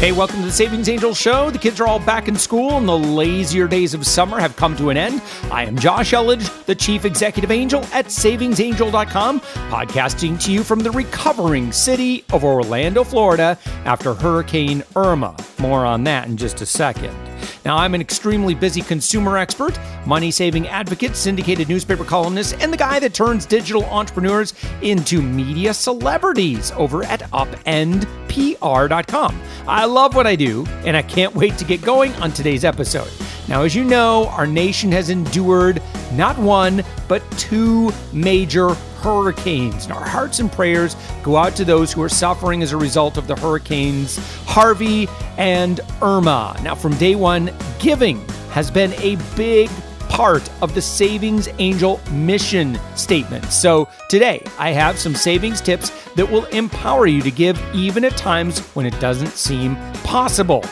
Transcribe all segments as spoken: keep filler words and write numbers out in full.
Hey, welcome to the Savings Angel Show. The kids are all back in school and the lazier days of summer have come to an end. I am Josh Elledge, the Chief Executive Angel at Savings Angel dot com, podcasting to you from the recovering city of Orlando, Florida, after Hurricane Irma. More on that in just a second. Now, I'm an extremely busy consumer expert, money-saving advocate, syndicated newspaper columnist, and the guy that turns digital entrepreneurs into media celebrities over at upend p r dot com. I love what I do, and I can't wait to get going on today's episode. Now, as you know, our nation has endured not one, but two major hurricanes. And our hearts and prayers go out to those who are suffering as a result of the hurricanes Harvey and Irma. Now, from day one, giving has been a big part of the Savings Angel mission statement. So today, I have some savings tips that will empower you to give even at times when it doesn't seem possible.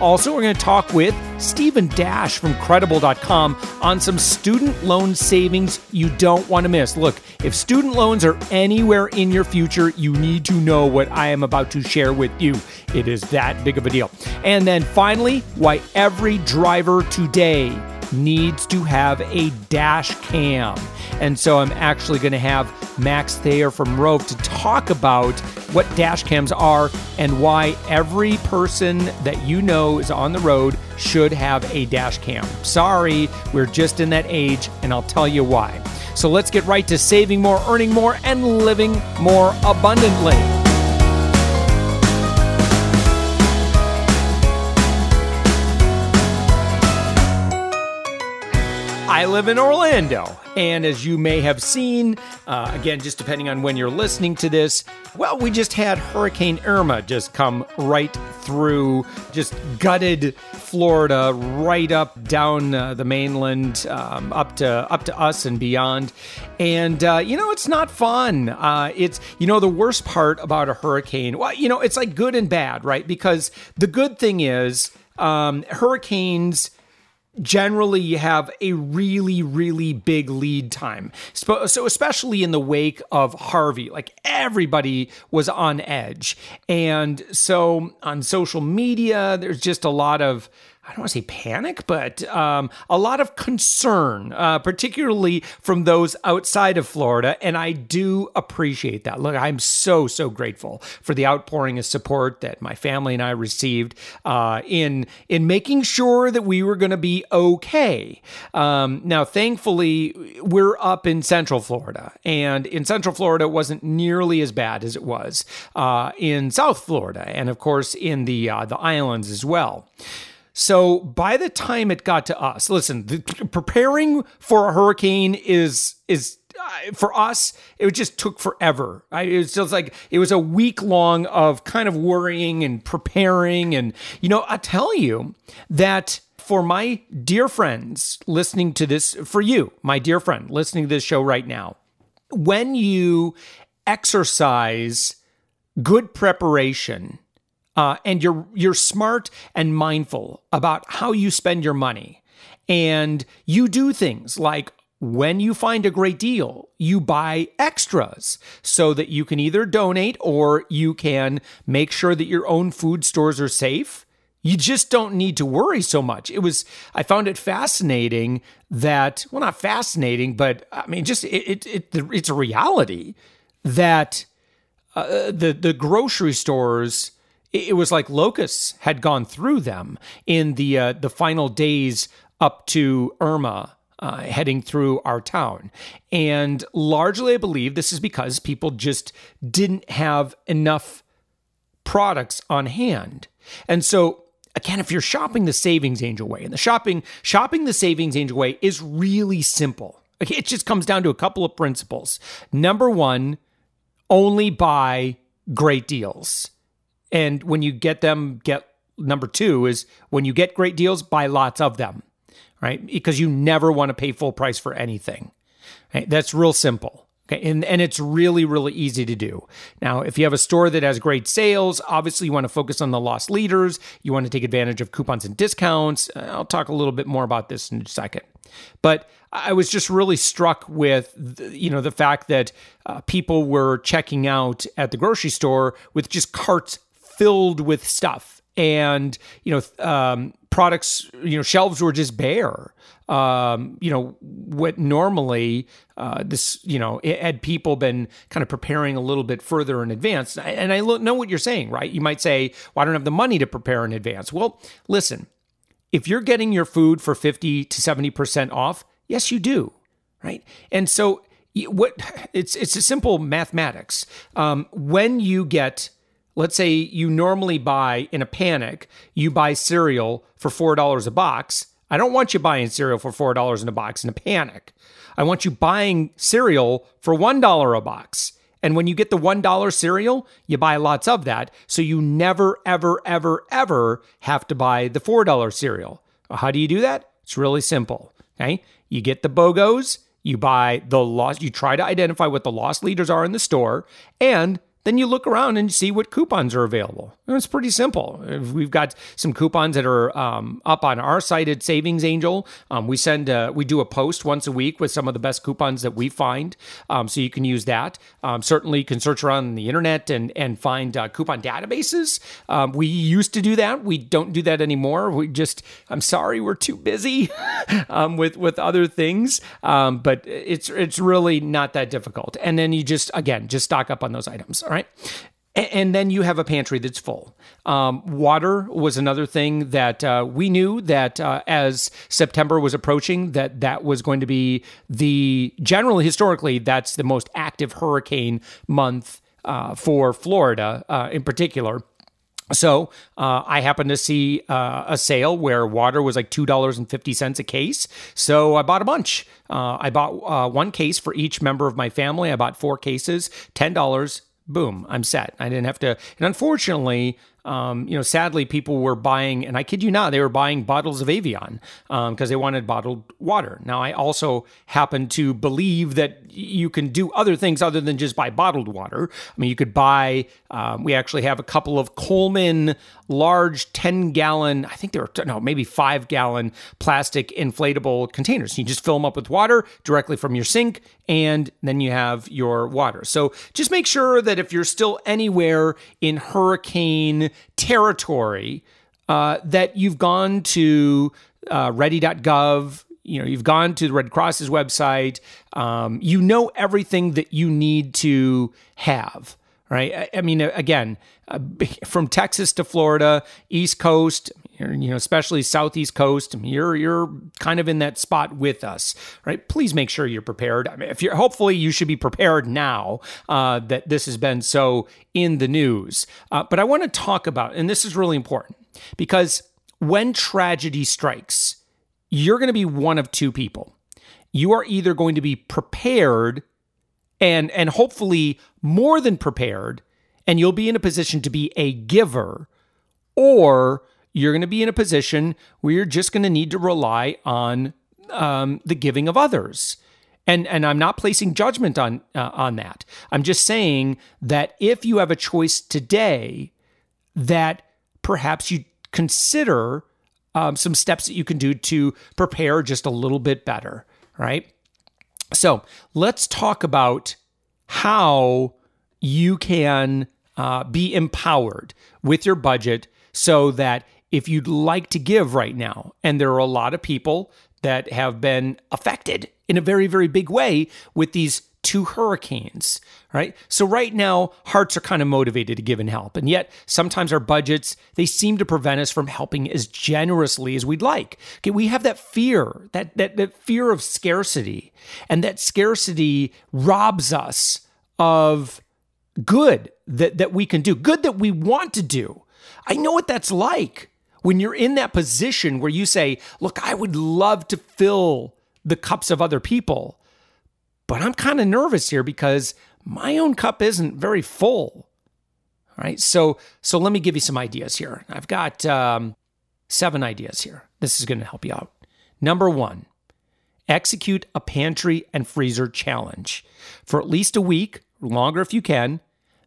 Also, we're going to talk with Stephen Dash from Credible dot com on some student loan savings you don't want to miss. Look, if student loans are anywhere in your future, you need to know what I am about to share with you. It is that big of a deal. And then finally, why every driver today needs to have a dash cam. And so I'm actually going to have Max Thayer from Roav to talk about what dash cams are and why every person that you know is on the road should have a dash cam. Sorry, we're just in that age, and I'll tell you why. So let's get right to saving more, earning more, and living more abundantly. I live in Orlando, and as you may have seen, uh, again, just depending on when you're listening to this, well, we just had Hurricane Irma just come right through, just gutted Florida right up down uh, the mainland, um, up to up to us and beyond. And, uh, you know, it's not fun. Uh, it's, you know, the worst part about a hurricane, well, you know, it's like good and bad, right? Because the good thing is um, hurricanes generally you have a really, really big lead time. So especially in the wake of Harvey, like everybody was on edge. And so on social media, there's just a lot of, I don't want to say panic, but um, a lot of concern, uh, particularly from those outside of Florida. And I do appreciate that. Look, I'm so, so grateful for the outpouring of support that my family and I received uh, in in making sure that we were going to be okay. Um, now, thankfully, we're up in Central Florida. And in Central Florida, it wasn't nearly as bad as it was uh, in South Florida. And of course, in the uh, the islands as well. So by the time it got to us, listen, the, preparing for a hurricane is, is uh, for us, it just took forever. I, it was just like, it was a week long of kind of worrying and preparing. And, you know, I tell you that for my dear friends listening to this, for you, my dear friend listening to this show right now, when you exercise good preparation, Uh, and you're you're smart and mindful about how you spend your money. And you do things like when you find a great deal, you buy extras so that you can either donate or you can make sure that your own food stores are safe. You just don't need to worry so much. It was, I found it fascinating that, well, not fascinating, but I mean, just it, it, it it's a reality that uh, the the grocery stores, it was like locusts had gone through them in the uh, the final days up to Irma uh, heading through our town. And largely, I believe this is because people just didn't have enough products on hand. And so, again, if you're shopping the Savings Angel way, and the shopping shopping the Savings Angel way is really simple. It just comes down to a couple of principles. Number one, only buy great deals. And when you get them, get number two is when you get great deals, buy lots of them, right? Because you never want to pay full price for anything. Right? That's real simple. Okay, and, and it's really, really easy to do. Now, if you have a store that has great sales, obviously you want to focus on the loss leaders. You want to take advantage of coupons and discounts. I'll talk a little bit more about this in a second. But I was just really struck with, you know, the fact that uh, people were checking out at the grocery store with just carts filled with stuff. and, you know, um, products, you know, shelves were just bare. Um, you know, what normally uh, this, you know, it, had people been kind of preparing a little bit further in advance. And I know what you're saying, right? You might say, well, I don't have the money to prepare in advance. Well, listen, if you're getting your food for fifty to seventy percent off, yes, you do, right? And so what it's it's a simple mathematics. Um, when you get, let's say you normally buy in a panic, you buy cereal for four dollars a box. I don't want you buying cereal for four dollars in a box in a panic. I want you buying cereal for one dollar a box. And when you get the one dollar cereal, you buy lots of that. So you never, ever, ever, ever have to buy the four dollar cereal. How do you do that? It's really simple. Okay. You get the BOGOs, you buy the loss, you try to identify what the loss leaders are in the store, and then you look around and see what coupons are available. And it's pretty simple. We've got some coupons that are um, up on our site at Savings Angel. Um, we send, a, we do a post once a week with some of the best coupons that we find. Um, so you can use that. Um, certainly, you can search around the internet and and find uh, coupon databases. Um, we used to do that. We don't do that anymore. We just, I'm sorry, we're too busy um, with with other things. Um, but it's it's really not that difficult. And then you just again just stock up on those items. All right. Right? And then you have a pantry that's full. Um, water was another thing that uh, we knew that uh, as September was approaching, that that was going to be the, generally, historically, that's the most active hurricane month uh, for Florida uh, in particular. So uh, I happened to see uh, a sale where water was like two dollars and fifty cents a case. So I bought a bunch. Uh, I bought uh, one case for each member of my family. I bought four cases, ten dollars. Boom, I'm set. I didn't have to. And unfortunately, um, you know, sadly, people were buying, and I kid you not, they were buying bottles of Evian um, because they wanted bottled water. Now, I also happen to believe that you can do other things other than just buy bottled water. I mean, you could buy, um, we actually have a couple of Coleman large ten-gallon, I think they were, no, maybe five-gallon plastic inflatable containers. You just fill them up with water directly from your sink, and then you have your water. So just make sure that if you're still anywhere in hurricane territory, uh, that you've gone to uh, ready dot gov, you know, you've gone to the Red Cross's website, um, you know everything that you need to have. Right. I, I mean, again, uh, from Texas to Florida, East Coast, you know, especially Southeast Coast, you're you're kind of in that spot with us, right? Please make sure you're prepared. I mean, if you're, hopefully, you should be prepared now uh, that this has been so in the news. Uh, but I want to talk about, and this is really important, because when tragedy strikes, you're going to be one of two people. You are either going to be prepared and and hopefully more than prepared, and you'll be in a position to be a giver, or you're going to be in a position where you're just going to need to rely on um, the giving of others. And and I'm not placing judgment on uh, on that. I'm just saying that if you have a choice today, that perhaps you consider um, some steps that you can do to prepare just a little bit better, right? So let's talk about how you can uh, be empowered with your budget so that if you'd like to give right now, and there are a lot of people that have been affected in a very, very big way with these two hurricanes, right? So right now, hearts are kind of motivated to give and help. And yet sometimes our budgets, they seem to prevent us from helping as generously as we'd like. Okay, we have that fear, that that that fear of scarcity. And that scarcity robs us of good that, that we can do, good that we want to do. I know what that's like when you're in that position where you say, look, I would love to fill the cups of other people, but I'm kind of nervous here because my own cup isn't very full. All right, so so let me give you some ideas here. I've got um, seven ideas here. This is going to help you out. Number one, execute a pantry and freezer challenge. For at least a week, longer if you can,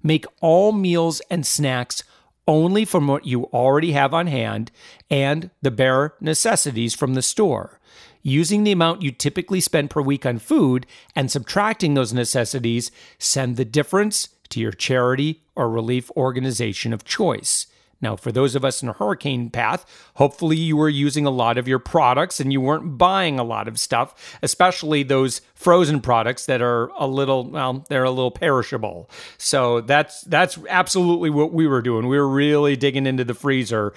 make all meals and snacks only from what you already have on hand and the bare necessities from the store. Using the amount you typically spend per week on food and subtracting those necessities, send the difference to your charity or relief organization of choice. Now, for those of us in a hurricane path, hopefully you were using a lot of your products and you weren't buying a lot of stuff, especially those frozen products that are a little, well, they're a little perishable. So that's that's absolutely what we were doing. We were really digging into the freezer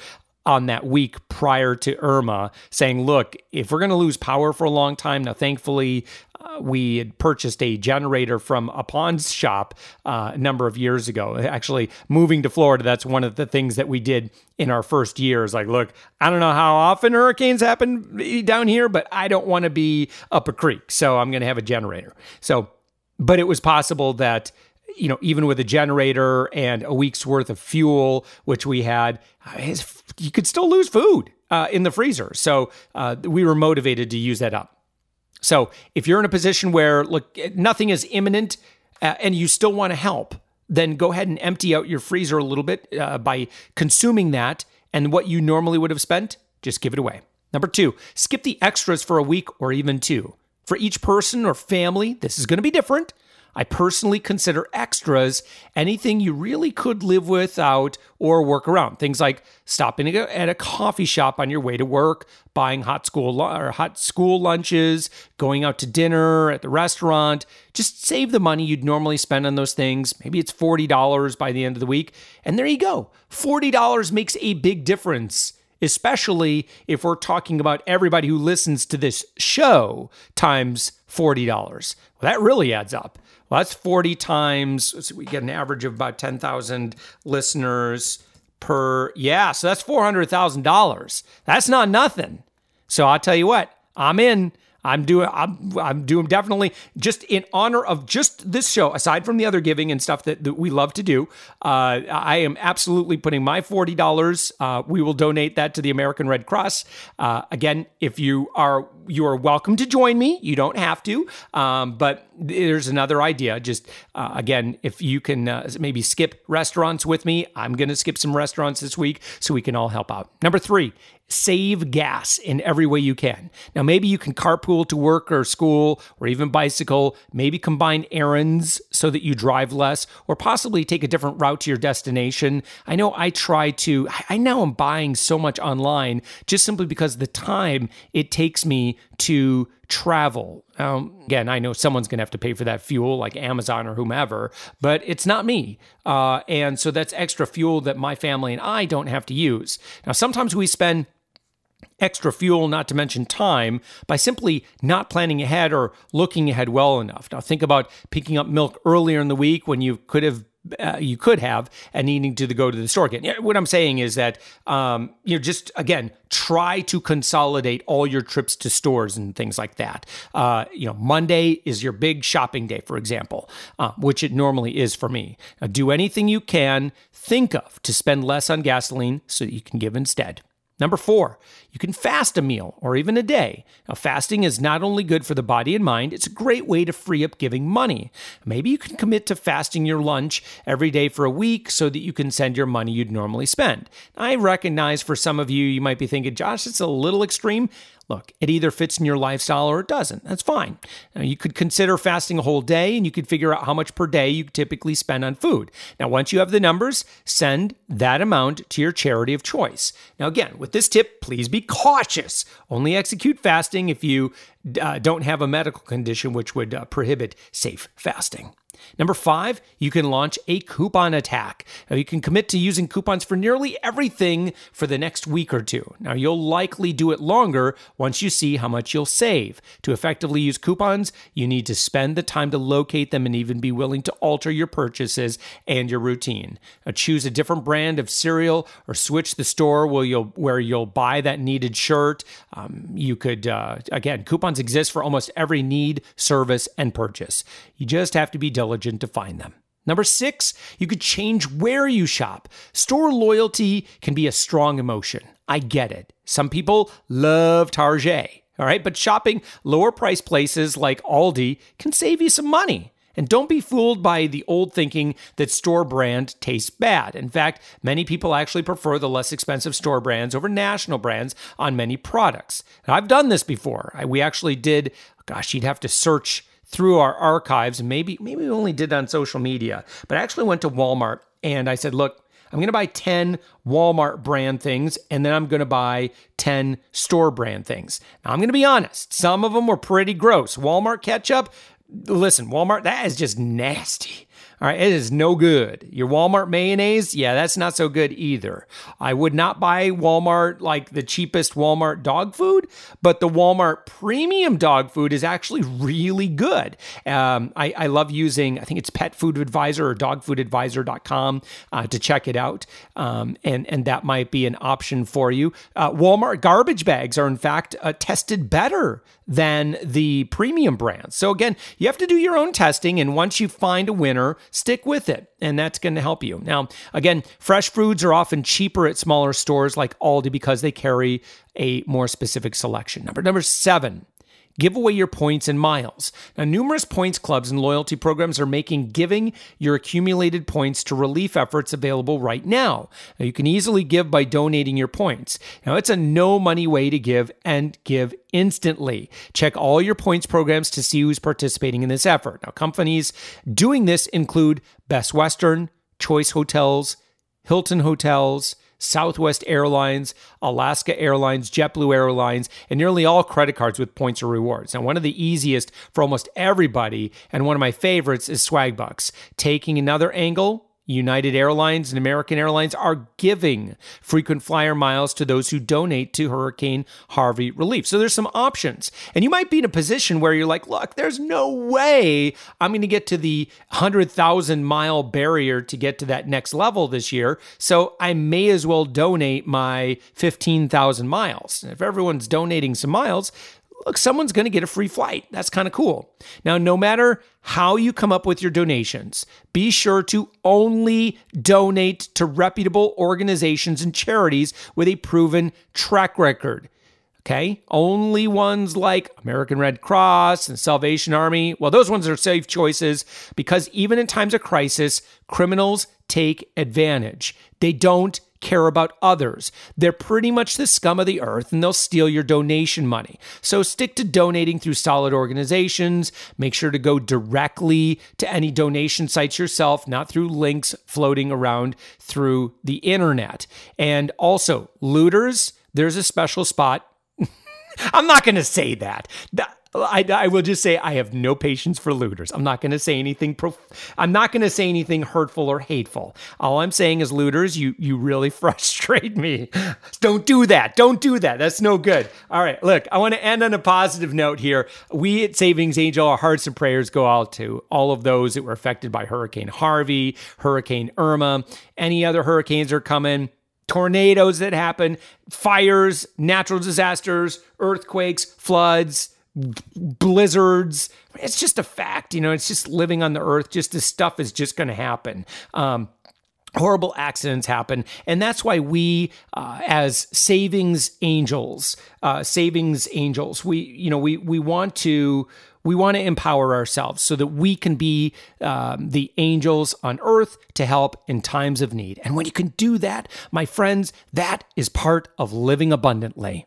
on that week prior to Irma, saying, look, if we're going to lose power for a long time, now, thankfully, uh, we had purchased a generator from a pawn shop uh, a number of years ago. Actually, moving to Florida, that's one of the things that we did in our first year is like, look, I don't know how often hurricanes happen down here, but I don't want to be up a creek, so I'm going to have a generator. So, but it was possible that, you know, even with a generator and a week's worth of fuel, which we had, you could still lose food uh, in the freezer. So uh, we were motivated to use that up. So if you're in a position where, look, nothing is imminent uh, and you still want to help, then go ahead and empty out your freezer a little bit uh, by consuming that. And what you normally would have spent, just give it away. Number two, skip the extras for a week or even two. For each person or family, this is going to be different. I personally consider extras anything you really could live without or work around. Things like stopping at a coffee shop on your way to work, buying hot school or hot school lunches, going out to dinner at the restaurant. Just save the money you'd normally spend on those things. Maybe it's forty dollars by the end of the week. And there you go. forty dollars makes a big difference, especially if we're talking about everybody who listens to this show times forty dollars. Well, that really adds up. Well, that's forty times, so we get an average of about ten thousand listeners per, yeah, so that's four hundred thousand dollars. That's not nothing. So I'll tell you what, I'm in. I'm doing, I'm, I'm doing definitely just in honor of just this show, aside from the other giving and stuff that, that we love to do. Uh, I am absolutely putting my forty dollars. Uh, we will donate that to the American Red Cross. Uh, again, if you are, you are welcome to join me. You don't have to, um, but there's another idea. Just uh, again, if you can uh, maybe skip restaurants with me, I'm going to skip some restaurants this week so we can all help out. Number three, save gas in every way you can. Now, maybe you can carpool to work or school or even bicycle, maybe combine errands so that you drive less or possibly take a different route to your destination. I know I try to, I now am buying so much online just simply because the time it takes me to travel. Um, again, I know someone's going to have to pay for that fuel, like Amazon or whomever, but it's not me. Uh, and so that's extra fuel that my family and I don't have to use. Now, sometimes we spend extra fuel, not to mention time, by simply not planning ahead or looking ahead well enough. Now, think about picking up milk earlier in the week when you could have Uh, you could have and needing to go to the store again. What I'm saying is that, um, you know, just again, try to consolidate all your trips to stores and things like that. Uh, you know, Monday is your big shopping day, for example, uh, which it normally is for me. Now, do anything you can think of to spend less on gasoline so that you can give instead. Number four, you can fast a meal or even a day. Now, fasting is not only good for the body and mind, it's a great way to free up giving money. Maybe you can commit to fasting your lunch every day for a week so that you can send your money you'd normally spend. I recognize for some of you, you might be thinking, Josh, it's a little extreme. Look, it either fits in your lifestyle or it doesn't. That's fine. Now, you could consider fasting a whole day and you could figure out how much per day you typically spend on food. Now, once you have the numbers, send that amount to your charity of choice. Now, again, with this tip, please be cautious. Only execute fasting if you uh, don't have a medical condition which would uh, prohibit safe fasting. Number five, you can launch a coupon attack. Now, you can commit to using coupons for nearly everything for the next week or two. Now, you'll likely do it longer once you see how much you'll save. To effectively use coupons, you need to spend the time to locate them and even be willing to alter your purchases and your routine. Now, choose a different brand of cereal or switch the store where you'll, where you'll buy that needed shirt. Um, you could, uh, again, coupons exist for almost every need, service, and purchase. You just have to be diligent to find them. Number six, you could change where you shop. Store loyalty can be a strong emotion. I get it. Some people love Target, all right? But shopping lower price places like Aldi can save you some money. And don't be fooled by the old thinking that store brand tastes bad. In fact, many people actually prefer the less expensive store brands over national brands on many products. And I've done this before. We actually did, gosh, you'd have to search through our archives, maybe maybe we only did on social media, but I actually went to Walmart and I said, look, I'm going to buy ten Walmart brand things, and then I'm going to buy ten store brand things. Now, I'm going to be honest. Some of them were pretty gross. Walmart ketchup, listen, Walmart, that is just nasty. All right, it is no good. Your Walmart mayonnaise, yeah, that's not so good either. I would not buy Walmart, like the cheapest Walmart dog food, but the Walmart premium dog food is actually really good. Um, I, I love using, I think it's Pet Food Advisor or dog food advisor dot com uh, to check it out, um, and, and that might be an option for you. Uh, Walmart garbage bags are, in fact, uh, tested better than the premium brands. So again, you have to do your own testing, and once you find a winner, stick with it, and that's going to help you. Now, again, fresh foods are often cheaper at smaller stores like Aldi because they carry a more specific selection. Number number seven, give away your points and miles. Now, numerous points clubs and loyalty programs are making giving your accumulated points to relief efforts available right now. Now, you can easily give by donating your points. Now, it's a no-money way to give and give instantly. Check all your points programs to see who's participating in this effort. Now, companies doing this include Best Western, Choice Hotels, Hilton Hotels, Southwest Airlines, Alaska Airlines, JetBlue Airlines, and nearly all credit cards with points or rewards. Now, one of the easiest for almost everybody, and one of my favorites, is Swagbucks. Taking another angle, United Airlines and American Airlines are giving frequent flyer miles to those who donate to Hurricane Harvey relief. So there's some options. And you might be in a position where you're like, look, there's no way I'm going to get to the one hundred thousand mile barrier to get to that next level this year. So I may as well donate my fifteen thousand miles. And if everyone's donating some miles, look, someone's going to get a free flight. That's kind of cool. Now, no matter how you come up with your donations, be sure to only donate to reputable organizations and charities with a proven track record. Okay? Only ones like American Red Cross and Salvation Army. Well, those ones are safe choices because even in times of crisis, criminals take advantage. They don't care about others. They're pretty much the scum of the earth, and they'll steal your donation money. So stick to donating through solid organizations. Make sure to go directly to any donation sites yourself, not through links floating around through the internet. And also, looters, there's a special spot. I'm not going to say that. that- I, I will just say I have no patience for looters. I'm not going to say anything. Prof- I'm not going to say anything hurtful or hateful. All I'm saying is, looters, you you really frustrate me. Don't do that. Don't do that. That's no good. All right. Look, I want to end on a positive note here. We at Savings Angel, our hearts and prayers go out to all of those that were affected by Hurricane Harvey, Hurricane Irma, any other hurricanes are coming. Tornadoes that happen, fires, natural disasters, earthquakes, floods, blizzards. It's just a fact, you know, it's just living on the earth. Just this stuff is just going to happen. Um, horrible accidents happen. And that's why we, uh, as savings angels, uh, savings angels, we, you know, we, we want to, we want to empower ourselves so that we can be um, the angels on earth to help in times of need. And when you can do that, my friends, that is part of living abundantly.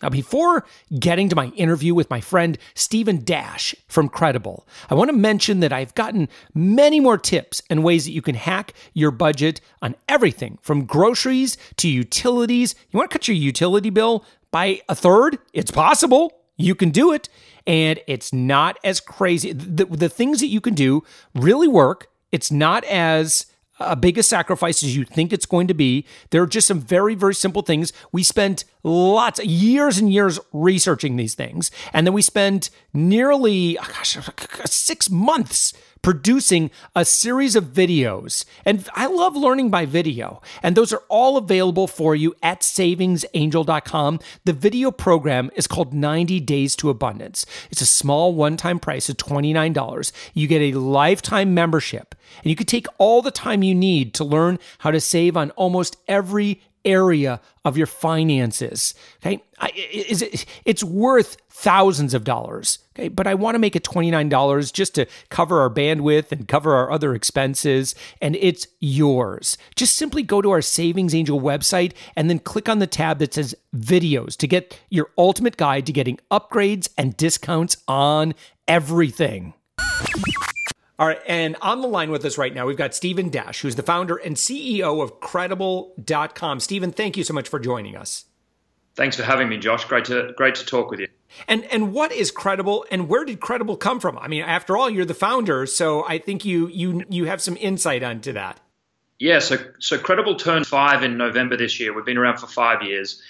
Now, before getting to my interview with my friend Stephen Dash from Credible, I want to mention that I've gotten many more tips and ways that you can hack your budget on everything from groceries to utilities. You want to cut your utility bill by a third? It's possible. You can do it. And it's not as crazy. The, the things that you can do really work. It's not as a big a sacrifice as you think it's going to be. There are just some very, very simple things. We spent lots, years and years researching these things. And then we spent nearly oh gosh, six months producing a series of videos. And I love learning by video. And those are all available for you at savings angel dot com. The video program is called ninety days to Abundance. It's a small one-time price of twenty-nine dollars. You get a lifetime membership. And you can take all the time you need to learn how to save on almost every area of your finances. Okay, I, is it, it's worth thousands of dollars. Okay, but I want to make it twenty-nine dollars just to cover our bandwidth and cover our other expenses. And it's yours. Just simply go to our Savings Angel website and then click on the tab that says videos to get your ultimate guide to getting upgrades and discounts on everything. All right, and on the line with us right now, we've got Stephen Dash, who's the founder and C E O of Credible dot com. Stephen, thank you so much for joining us. Thanks for having me, Josh. Great to great to talk with you. And and what is Credible, and where did Credible come from? I mean, after all, you're the founder, so I think you you you have some insight onto that. Yeah, so so Credible turned five in November this year. We've been around for five years,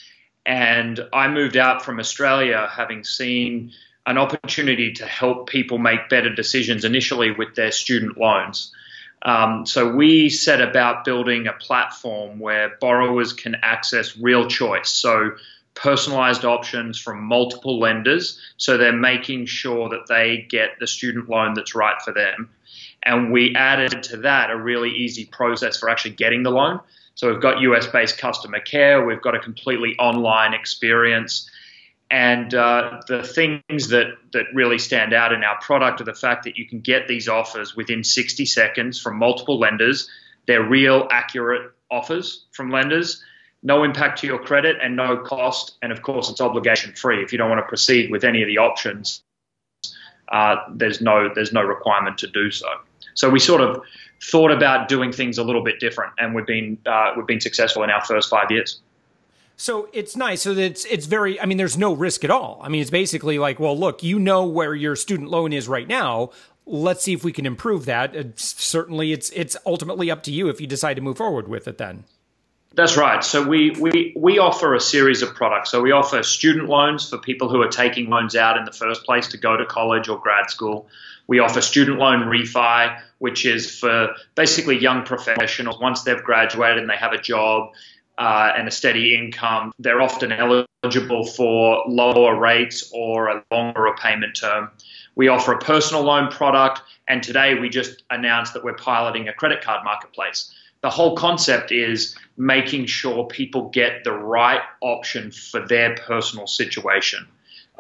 and I moved out from Australia, having seen an opportunity to help people make better decisions initially with their student loans. Um, so we set about building a platform where borrowers can access real choice. So personalized options from multiple lenders. So they're making sure that they get the student loan that's right for them. And we added to that a really easy process for actually getting the loan. So we've got U S based customer care. We've got a completely online experience. And uh, the things that, that really stand out in our product are the fact that you can get these offers within sixty seconds from multiple lenders. They're real, accurate offers from lenders, no impact to your credit and no cost. And, of course, it's obligation-free. If you don't want to proceed with any of the options, uh, there's no there's no requirement to do so. So we sort of thought about doing things a little bit different, and we've been, uh, we've been successful in our first five years. So it's nice. So it's it's very, I mean, there's no risk at all. I mean, it's basically like, well, look, you know where your student loan is right now. Let's see if we can improve that. It's, certainly, it's it's ultimately up to you if you decide to move forward with it then. That's right. So we, we, we offer a series of products. So we offer student loans for people who are taking loans out in the first place to go to college or grad school. We offer student loan refi, which is for basically young professionals. Once they've graduated and they have a job, Uh, and a steady income, they're often eligible for lower rates or a longer repayment term. We offer a personal loan product, and today we just announced that we're piloting a credit card marketplace. The whole concept is making sure people get the right option for their personal situation.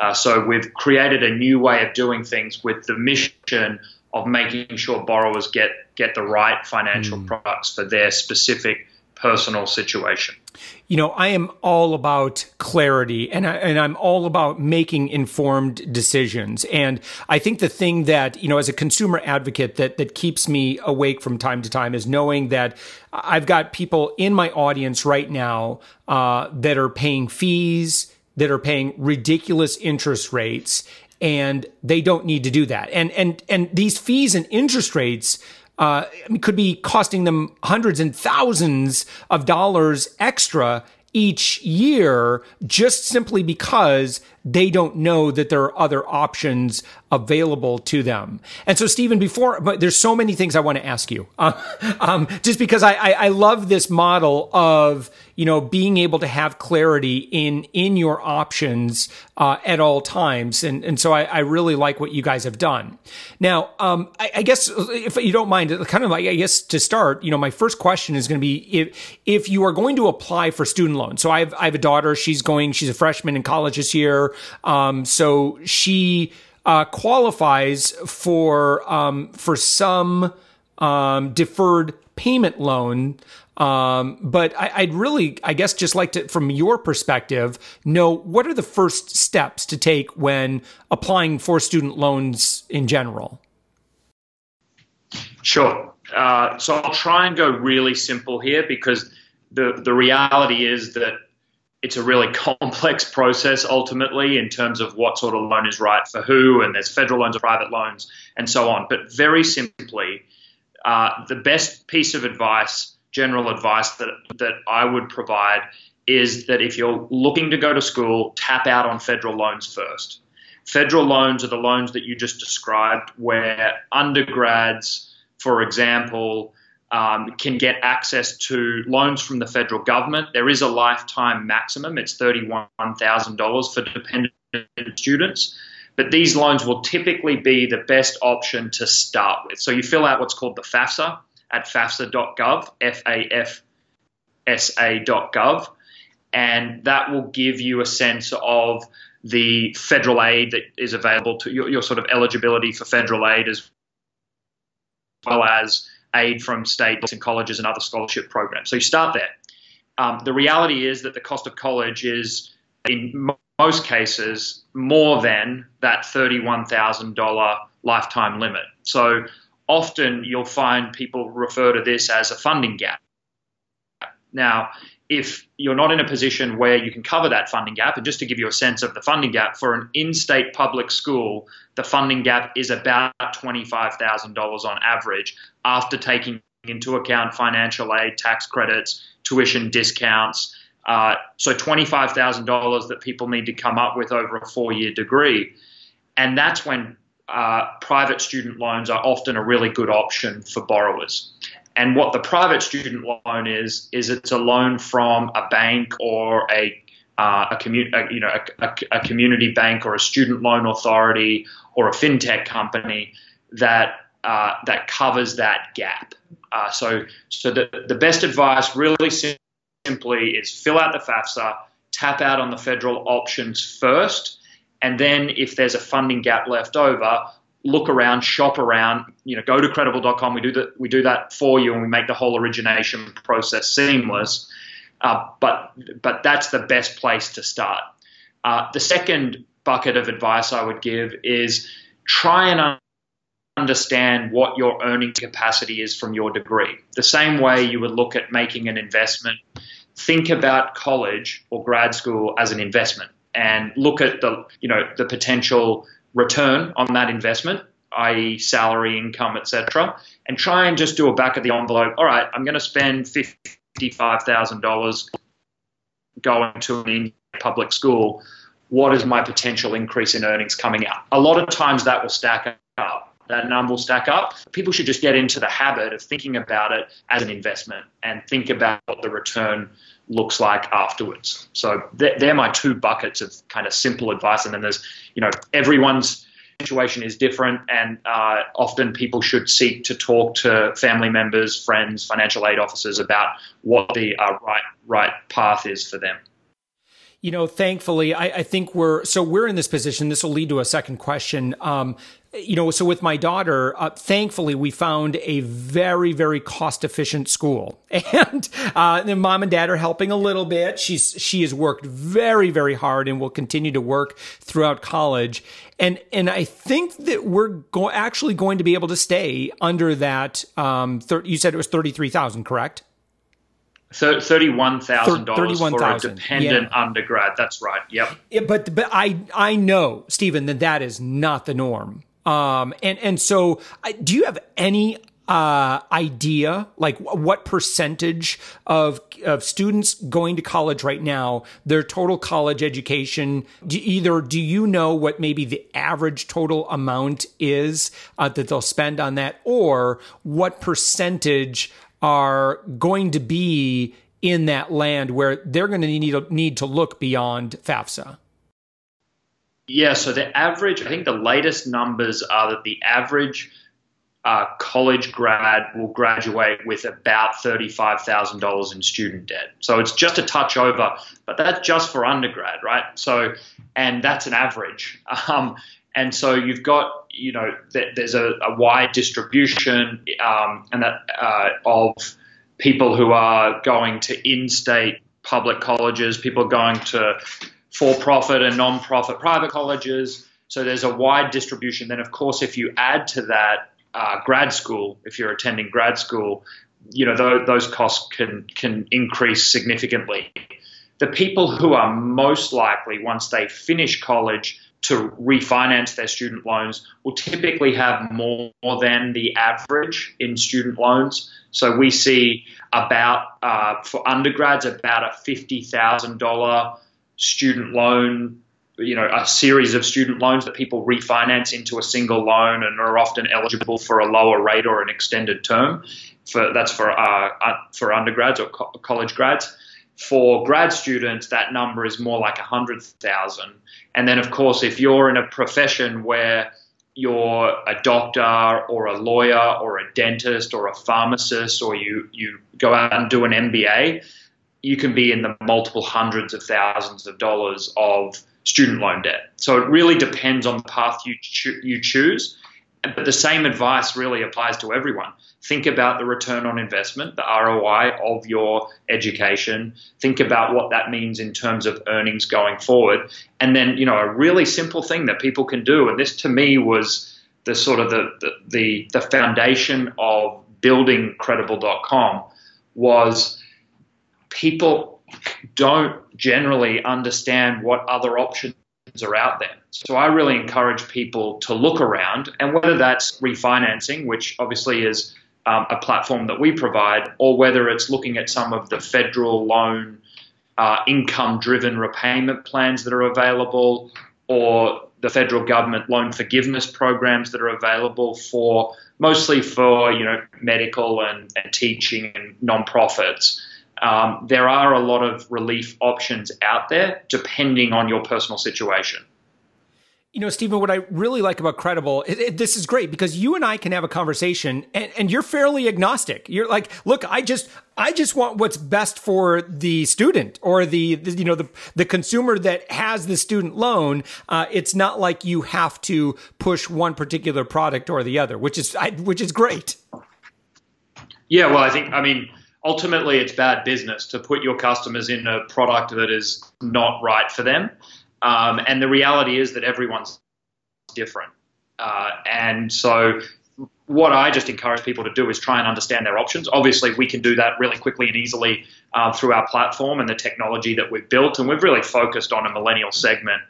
Uh, so we've created a new way of doing things with the mission of making sure borrowers get, get the right financial mm. products for their specific personal situation. You know, I am all about clarity, and I, and I'm all about making informed decisions. And I think the thing that, you know, as a consumer advocate that, that keeps me awake from time to time is knowing that I've got people in my audience right now uh, that are paying fees, that are paying ridiculous interest rates, and they don't need to do that. And, and, and these fees and interest rates Uh, it could be costing them hundreds and thousands of dollars extra each year just simply because they don't know that there are other options available to them. And so, Stephen, before, but there's so many things I want to ask you, uh, um, just because I, I, I love this model of, you know, being able to have clarity in in your options uh, at all times. And, and so I, I really like what you guys have done. Now, um, I, I guess if you don't mind, kind of like, I guess to start, you know, my first question is going to be if, if you are going to apply for student loans. So I have, I have a daughter, she's going, she's a freshman in college this year. Um, so she uh, qualifies for um, for some um, deferred payment loan. Um, but I, I'd really, I guess, just like to, from your perspective, know what are the first steps to take when applying for student loans in general? Sure. Uh, so I'll try and go really simple here because the, the reality is that it's a really complex process ultimately in terms of what sort of loan is right for who, and there's federal loans or private loans and so on. But very simply, uh, the best piece of advice, general advice that, that I would provide is that if you're looking to go to school, tap out on federal loans first. Federal loans are the loans that you just described where undergrads, for example, Um, can get access to loans from the federal government. There is a lifetime maximum. It's thirty-one thousand dollars for dependent students. But these loans will typically be the best option to start with. So you fill out what's called the FAFSA at FAFSA dot gov, F A F S A dot gov, and that will give you a sense of the federal aid that is available to your, your sort of eligibility for federal aid as well as aid from states and colleges and other scholarship programs. So you start there. Um, the reality is that the cost of college is, in m- most cases, more than that thirty-one thousand dollars lifetime limit. So often you'll find people refer to this as a funding gap. Now, if you're not in a position where you can cover that funding gap, and just to give you a sense of the funding gap, for an in-state public school, the funding gap is about twenty-five thousand dollars on average after taking into account financial aid, tax credits, tuition discounts. Uh, so twenty-five thousand dollars that people need to come up with over a four-year degree. And that's when uh, private student loans are often a really good option for borrowers. And what the private student loan is, is it's a loan from a bank or a, uh, a, commu a, you know, a, a, a community bank or a student loan authority or a fintech company that uh, that covers that gap. Uh, so, so the, the best advice really simply is fill out the FAFSA, tap out on the federal options first, and then if there's a funding gap left over, look around, shop around, you know, go to Credible dot com. We do that, we do that for you, and we make the whole origination process seamless. Uh, but but that's the best place to start. Uh, the second bucket of advice I would give is try and understand what your earning capacity is from your degree. The same way you would look at making an investment, think about college or grad school as an investment, and look at the you know the potential return on that investment, that is salary, income, et cetera, and try and just do a back of the envelope. All right, I'm going to spend fifty-five thousand dollars going to an public school. What is my potential increase in earnings coming out? A lot of times that will stack up. That number will stack up. People should just get into the habit of thinking about it as an investment and think about what the return looks like afterwards. So they're my two buckets of kind of simple advice. And then there's, you know, everyone's situation is different, and uh, often people should seek to talk to family members, friends, financial aid officers about what the uh, right, right path is for them. You know, thankfully, I, I think we're, so we're in this position. This will lead to a second question. Um, you know, so with my daughter, uh, thankfully, we found a very, very cost efficient school, and uh, and mom and dad are helping a little bit. She's, she has worked very, very hard and will continue to work throughout college. And, and I think that we're go actually going to be able to stay under that. Um, you said it was thirty-three thousand, correct? thirty-one thousand dollars for a dependent yeah. undergrad. That's right. Yep. Yeah, but but I I know, Stephen, that that is not the norm. Um, and and so, I, do you have any uh, idea, like what percentage of of students going to college right now, their total college education? Do either do you know what maybe the average total amount is uh, that they'll spend on that, or what percentage are going to be in that land where they're going to need, need to look beyond FAFSA? Yeah, so the average, I think the latest numbers are that the average uh, college grad will graduate with about thirty-five thousand dollars in student debt. So it's just a touch over, but that's just for undergrad, right? So, and that's an average. Um, and so you've got, you know, there's a, a wide distribution um, and that uh, of people who are going to in-state public colleges, people going to for-profit and non-profit private colleges. So there's a wide distribution. Then, of course, if you add to that uh, grad school, if you're attending grad school, you know, th those costs can can increase significantly. The people who are most likely, once they finish college, to refinance their student loans will typically have more than the average in student loans. So we see about, uh, for undergrads, about a fifty thousand dollar student loan, you know, a series of student loans that people refinance into a single loan and are often eligible for a lower rate or an extended term. For, that's for, uh, for undergrads or co college grads. For grad students, that number is more like one hundred thousand. And then, of course, if you're in a profession where you're a doctor or a lawyer or a dentist or a pharmacist, or you, you go out and do an M B A, you can be in the multiple hundreds of thousands of dollars of student loan debt. So it really depends on the path you, cho you choose. But the same advice really applies to everyone. Think about the return on investment, the R O I of your education. Think about what that means in terms of earnings going forward. And then, you know, a really simple thing that people can do, and this to me was the sort of the, the, the, the foundation of building Credible dot com was people don't generally understand what other options are out there. So I really encourage people to look around, and whether that's refinancing, which obviously is um, a platform that we provide, or whether it's looking at some of the federal loan uh, income-driven repayment plans that are available, or the federal government loan forgiveness programs that are available for mostly for, you know, medical and, and teaching and nonprofits. Um, there are a lot of relief options out there depending on your personal situation. You know, Stephen, what I really like about Credible, it, it, this is great because you and I can have a conversation, and, and you're fairly agnostic. You're like, look, I just, I just want what's best for the student or the, the you know, the, the consumer that has the student loan. Uh, it's not like you have to push one particular product or the other, which is, I, which is great. Yeah, well, I think, I mean, ultimately it's bad business to put your customers in a product that is not right for them. Um, and the reality is that everyone's different. Uh, and so what I just encourage people to do is try and understand their options. Obviously, we can do that really quickly and easily uh, through our platform and the technology that we've built. And we've really focused on a millennial segment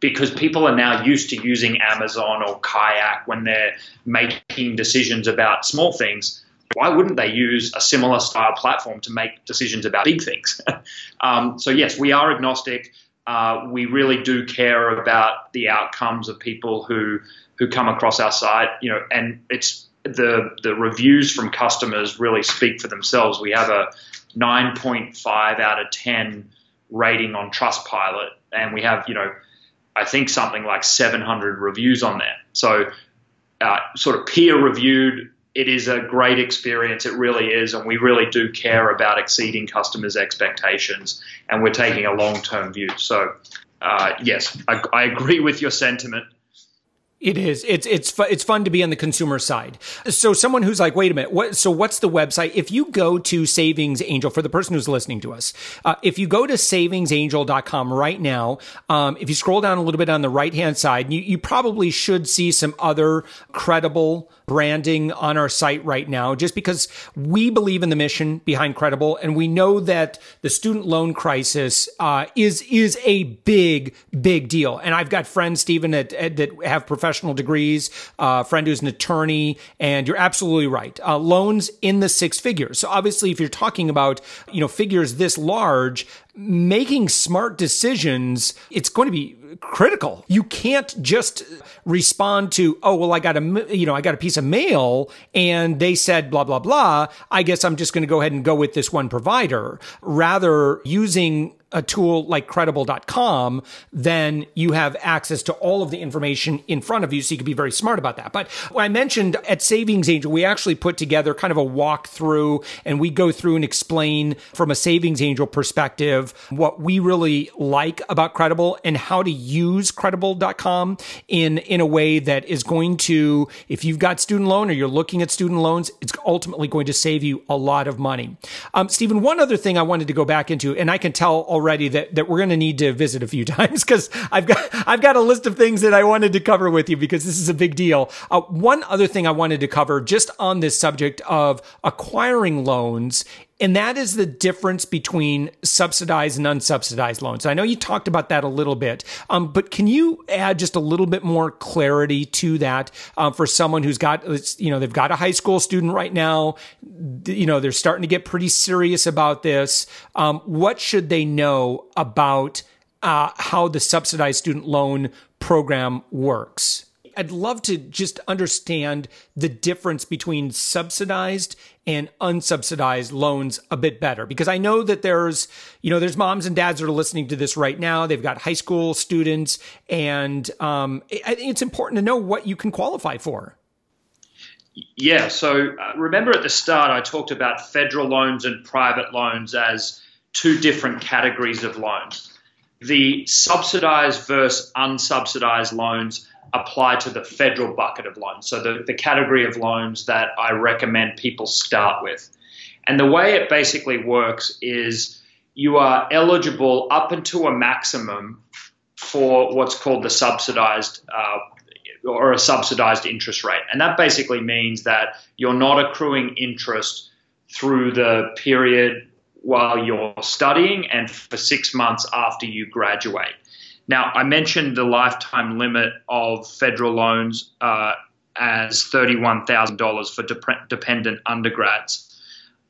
because people are now used to using Amazon or Kayak when they're making decisions about small things. Why wouldn't they use a similar style platform to make decisions about big things? um, so, yes, we are agnostic. Uh, we really do care about the outcomes of people who who come across our site, you know, and it's the the reviews from customers really speak for themselves. We have a nine point five out of ten rating on Trustpilot, and we have, you know, I think something like seven hundred reviews on there. So uh, sort of peer reviewed, it is a great experience. It really is. And we really do care about exceeding customers' expectations, and we're taking a long-term view. So, uh, yes, I, I agree with your sentiment. It is. It's it's fu- it's fun to be on the consumer side. So someone who's like, wait a minute, what? So what's the website? If you go to Savings Angel, for the person who's listening to us, uh, if you go to Savings Angel dot com right now, um, if you scroll down a little bit on the right-hand side, you, you probably should see some other Credible branding on our site right now, just because we believe in the mission behind Credible, and we know that the student loan crisis uh, is is a big, big deal. And I've got friends, Stephen, that, that have professional Professional degrees, a uh, friend who's an attorney, and you're absolutely right. Uh, loans in the six figures. So obviously, if you're talking about, you know, figures this large, making smart decisions, it's going to be critical. You can't just respond to, oh, well, I got a, you know, I got a piece of mail and they said, blah, blah, blah. I guess I'm just going to go ahead and go with this one provider. Rather, using a tool like Credible dot com, then you have access to all of the information in front of you, so you can be very smart about that. But I mentioned at Savings Angel, we actually put together kind of a walkthrough, and we go through and explain from a Savings Angel perspective what we really like about Credible and how to use Credible dot com in, in a way that is going to, if you've got student loan or you're looking at student loans, it's ultimately going to save you a lot of money. Um, Stephen, one other thing I wanted to go back into, and I can tell already Already that, that we're going to need to visit a few times, because I've got I've got a list of things that I wanted to cover with you, because this is a big deal. Uh, one other thing I wanted to cover just on this subject of acquiring loans, and that is the difference between subsidized and unsubsidized loans. I know you talked about that a little bit, um, but can you add just a little bit more clarity to that um, for someone who's got, you know, they've got a high school student right now, you know, they're starting to get pretty serious about this. Um, what should they know about uh, how the subsidized student loan program works? I'd love to just understand the difference between subsidized and unsubsidized loans a bit better, because I know that there's, you know, there's moms and dads that are listening to this right now. They've got high school students, and um, I think it's important to know what you can qualify for. Yeah. So uh, remember at the start, I talked about federal loans and private loans as two different categories of loans. The subsidized versus unsubsidized loans apply to the federal bucket of loans, so the, the category of loans that I recommend people start with. And the way it basically works is you are eligible up until a maximum for what's called the subsidized uh, or a subsidized interest rate. And that basically means that you're not accruing interest through the period while you're studying and for six months after you graduate. Now, I mentioned the lifetime limit of federal loans uh, as thirty-one thousand dollars for dep- dependent undergrads.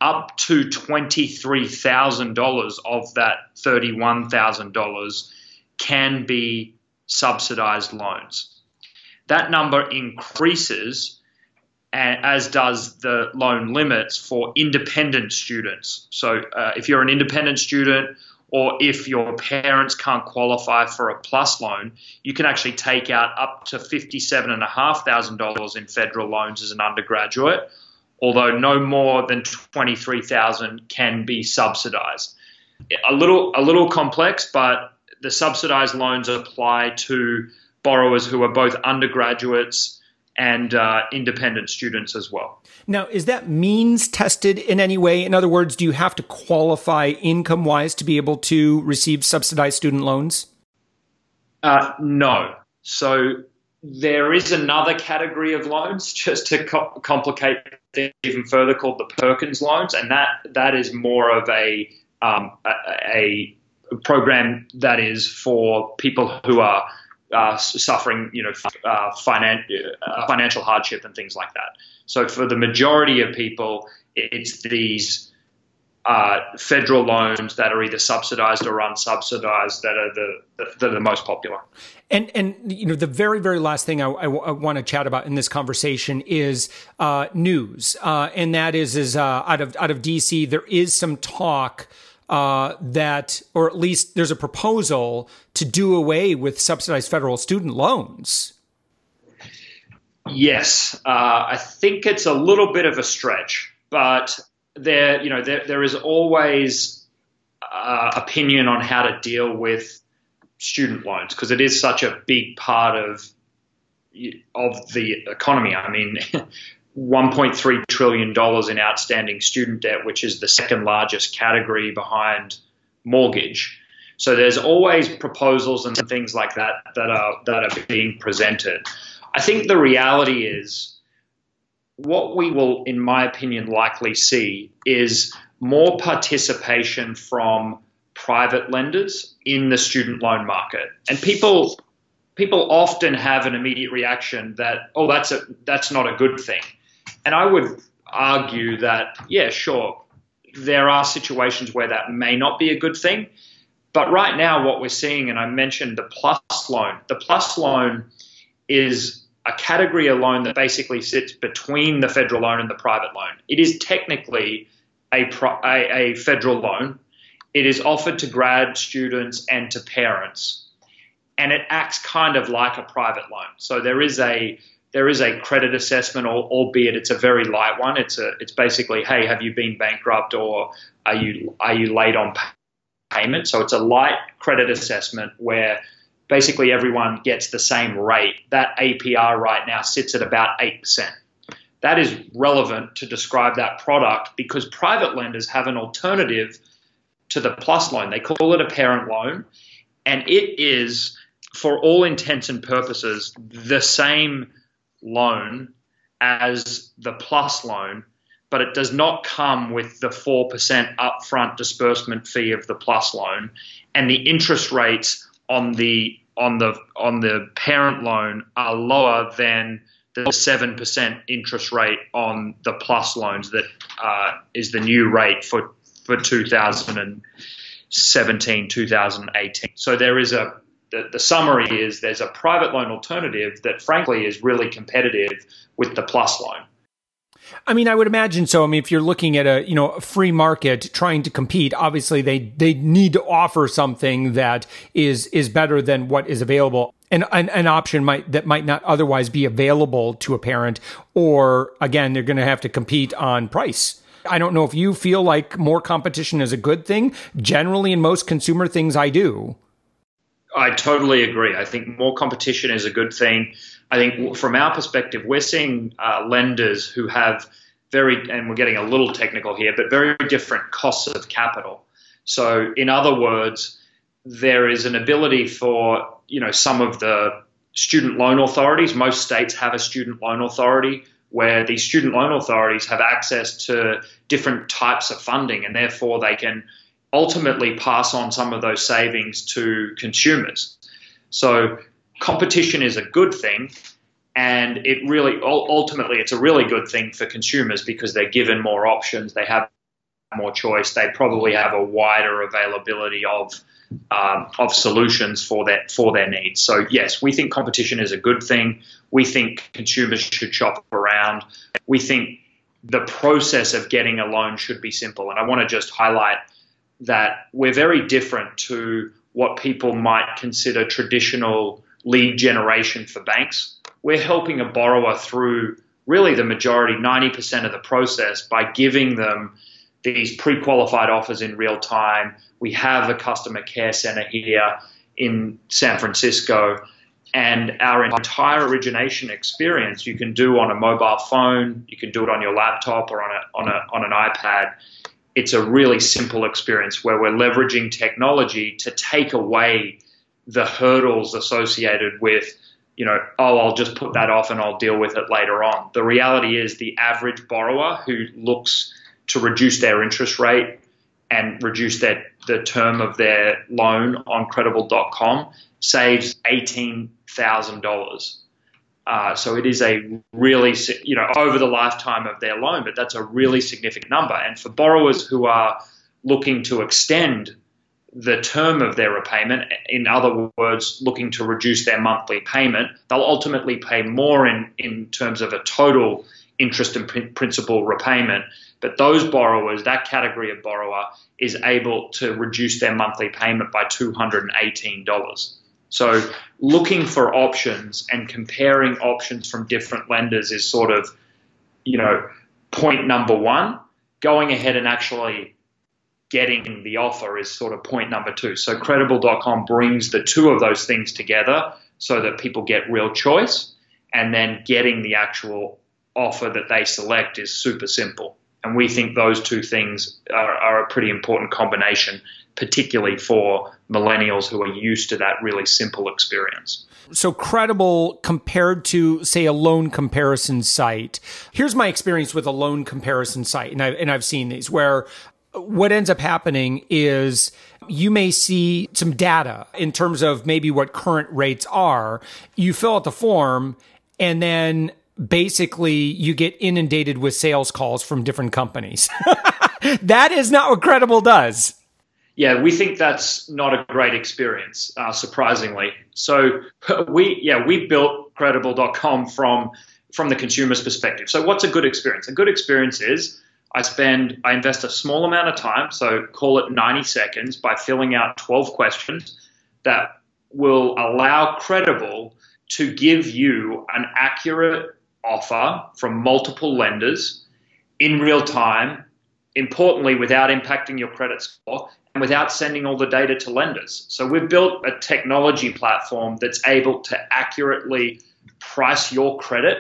Up to twenty-three thousand dollars of that thirty-one thousand dollars can be subsidized loans. That number increases, as does the loan limits for independent students. So uh, if you're an independent student, or if your parents can't qualify for a PLUS loan, you can actually take out up to fifty-seven thousand five hundred dollars in federal loans as an undergraduate, although no more than twenty-three thousand dollars can be subsidized. A little, a little complex, but the subsidized loans apply to borrowers who are both undergraduates and uh, independent students as well. Now, is that means tested in any way? In other words, do you have to qualify income-wise to be able to receive subsidized student loans? Uh, no. So there is another category of loans, just to co- complicate things even further, called the Perkins loans, and that that is more of a um, a, a program that is for people who are Uh, suffering, you know, uh, finan- uh, financial hardship and things like that. So for the majority of people, it's these uh, federal loans that are either subsidized or unsubsidized that are the, the, that are the most popular. And, and you know, the very, very last thing I, I, I want to chat about in this conversation is uh, news. Uh, and that is, is uh, out of out of D C, there is some talk Uh, that, or at least there's a proposal to do away with subsidized federal student loans. Yes, uh, I think it's a little bit of a stretch, but there, you know, there, there is always uh, opinion on how to deal with student loans because it is such a big part of of the economy. I mean. one point three trillion dollars in outstanding student debt, which is the second largest category behind mortgage. So there's always proposals and things like that that are that are being presented. I think the reality is what we will, in my opinion, likely see is more participation from private lenders in the student loan market. And people people often have an immediate reaction that, oh, that's a that's not a good thing. And I would argue that, yeah, sure, there are situations where that may not be a good thing. But right now what we're seeing, and I mentioned the PLUS loan, the PLUS loan is a category of loan that basically sits between the federal loan and the private loan. It is technically a, pro, a, a federal loan. It is offered to grad students and to parents, and it acts kind of like a private loan. So there is a There is a credit assessment, albeit it's a very light one. It's a, it's basically, hey, have you been bankrupt or are you are you late on payment? So it's a light credit assessment where basically everyone gets the same rate. That A P R right now sits at about eight percent. That is relevant to describe that product because private lenders have an alternative to the PLUS loan. They call it a parent loan, and it is, for all intents and purposes, the same loan as the PLUS loan, but it does not come with the four percent upfront disbursement fee of the PLUS loan, and the interest rates on the on the on the parent loan are lower than the seven percent interest rate on the PLUS loans that uh, is the new rate for for two thousand seventeen, two thousand eighteen. So there is a The, the summary is there's a private loan alternative that, frankly, is really competitive with the PLUS loan. I mean, I would imagine so. I mean, if you're looking at a, you know, a free market trying to compete, obviously they they need to offer something that is is better than what is available. And an, an option might that might not otherwise be available to a parent. Or again, they're going to have to compete on price. I don't know if you feel like more competition is a good thing. Generally, in most consumer things, I do. I totally agree. I think more competition is a good thing. I think from our perspective, we're seeing uh, lenders who have very, and we're getting a little technical here, but very different costs of capital. So in other words, there is an ability for, you know, some of the student loan authorities. Most states have a student loan authority where the student loan authorities have access to different types of funding, and therefore they can ultimately pass on some of those savings to consumers. So competition is a good thing, and it really ultimately it's a really good thing for consumers because they're given more options, they have more choice, they probably have a wider availability of Um, of solutions for that for their needs. So yes, we think competition is a good thing. We think consumers should shop around. We think the process of getting a loan should be simple. And I want to just highlight that we're very different to what people might consider traditional lead generation for banks. We're helping a borrower through really the majority, ninety percent of the process, by giving them these pre-qualified offers in real time. We have a customer care center here in San Francisco, and our entire origination experience you can do on a mobile phone, you can do it on your laptop or on a, on a, on an iPad. It's a really simple experience where we're leveraging technology to take away the hurdles associated with, you know, oh, I'll just put that off and I'll deal with it later on. The reality is the average borrower who looks to reduce their interest rate and reduce their, the term of their loan on Credible dot com saves eighteen thousand dollars. Uh, so it is a really, you know, over the lifetime of their loan, but that's a really significant number. And for borrowers who are looking to extend the term of their repayment, in other words, looking to reduce their monthly payment, they'll ultimately pay more in, in terms of a total interest and principal repayment. But those borrowers, that category of borrower, is able to reduce their monthly payment by two hundred eighteen dollars. So looking for options and comparing options from different lenders is sort of, you know, point number one. Going ahead and actually getting the offer is sort of point number two. So Credible dot com brings the two of those things together so that people get real choice, and then getting the actual offer that they select is super simple. And we think those two things are, are a pretty important combination, particularly for millennials who are used to that really simple experience. So Credible compared to, say, a loan comparison site. Here's my experience with a loan comparison site, and, I, and I've seen these, where what ends up happening is you may see some data in terms of maybe what current rates are. You fill out the form, and then basically you get inundated with sales calls from different companies. That is not what Credible does. Yeah, we think that's not a great experience, uh, surprisingly. So we, yeah, we built Credible dot com from, from the consumer's perspective. So what's a good experience? A good experience is I spend, I invest a small amount of time, so call it ninety seconds, by filling out twelve questions that will allow Credible to give you an accurate offer from multiple lenders in real time, importantly without impacting your credit score and without sending all the data to lenders. So we've built a technology platform that's able to accurately price your credit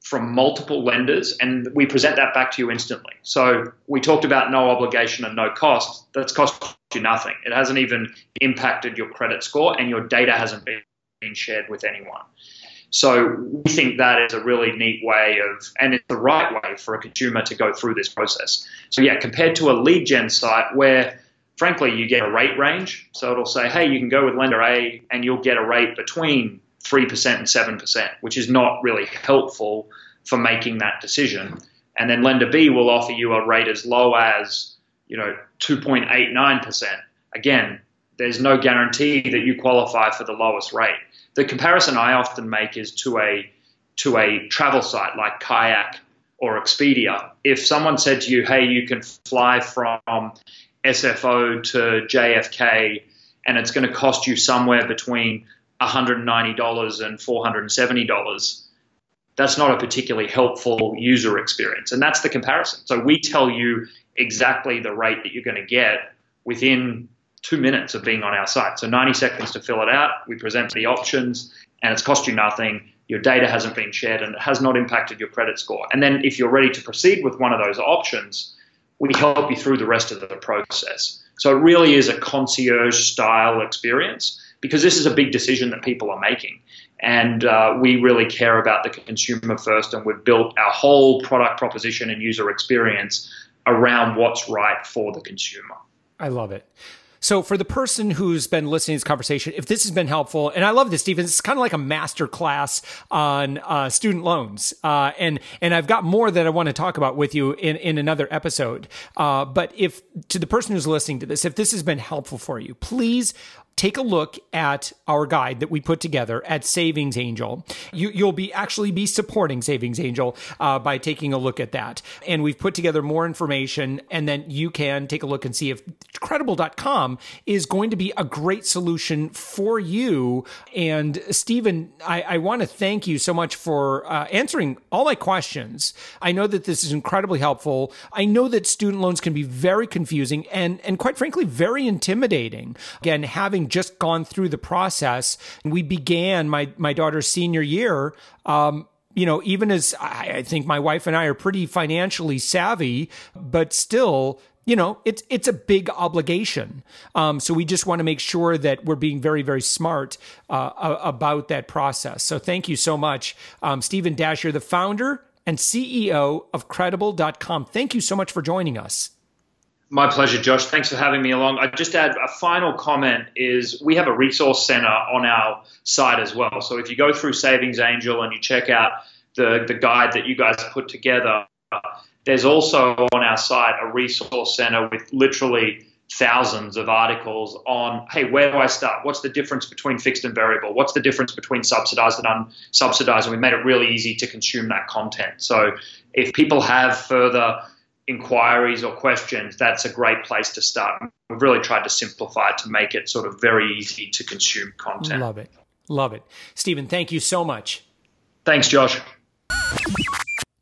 from multiple lenders, and we present that back to you instantly. So we talked about no obligation and no cost. That's cost you nothing. It hasn't even impacted your credit score, and your data hasn't been shared with anyone. So we think that is a really neat way of, and it's the right way for a consumer to go through this process. So yeah, compared to a lead gen site where, frankly, you get a rate range. So it'll say, hey, you can go with lender A and you'll get a rate between three percent and seven percent, which is not really helpful for making that decision. And then lender B will offer you a rate as low as, you know, two point eight nine percent. Again, there's no guarantee that you qualify for the lowest rate. The comparison I often make is to a to a travel site like Kayak or Expedia. If someone said to you, hey, you can fly from S F O to J F K and it's going to cost you somewhere between one hundred ninety dollars and four hundred seventy dollars, that's not a particularly helpful user experience. And that's the comparison. So we tell you exactly the rate that you're going to get within two minutes of being on our site. So ninety seconds to fill it out. We present the options, and it's cost you nothing. Your data hasn't been shared, and it has not impacted your credit score. And then if you're ready to proceed with one of those options, we help you through the rest of the process. So it really is a concierge style experience, because this is a big decision that people are making. And uh, we really care about the consumer first, and we've built our whole product proposition and user experience around what's right for the consumer. I love it. So for the person who's been listening to this conversation, if this has been helpful, and I love this, Stephen, it's kind of like a master class on uh, student loans. Uh, and and I've got more that I want to talk about with you in, in another episode. Uh, but if to the person who's listening to this, if this has been helpful for you, please take a look at our guide that we put together at Savings Angel. You, you'll be actually be supporting Savings Angel uh, by taking a look at that. And we've put together more information, and then you can take a look and see if Credible dot com is going to be a great solution for you. And Stephen, I, I want to thank you so much for uh, answering all my questions. I know that this is incredibly helpful. I know that student loans can be very confusing and, and quite frankly, very intimidating. Again, having just gone through the process, and we began my my daughter's senior year. Um, you know, even as I, I think my wife and I are pretty financially savvy, but still, you know, it's it's a big obligation. Um, so we just want to make sure that we're being very, very smart uh, about that process. So thank you so much, um, Stephen Dash, you're the founder and C E O of Credible dot com. Thank you so much for joining us. My pleasure, Josh. Thanks for having me along. I just add a final comment is we have a resource center on our site as well. So if you go through Savings Angel and you check out the, the guide that you guys put together, there's also on our site a resource center with literally thousands of articles on, hey, where do I start? What's the difference between fixed and variable? What's the difference between subsidized and unsubsidized? And we made it really easy to consume that content. So if people have further inquiries or questions, that's a great place to start. We've really tried to simplify it to make it sort of very easy to consume content. Love it. Love it. Stephen, thank you so much. Thanks, Josh.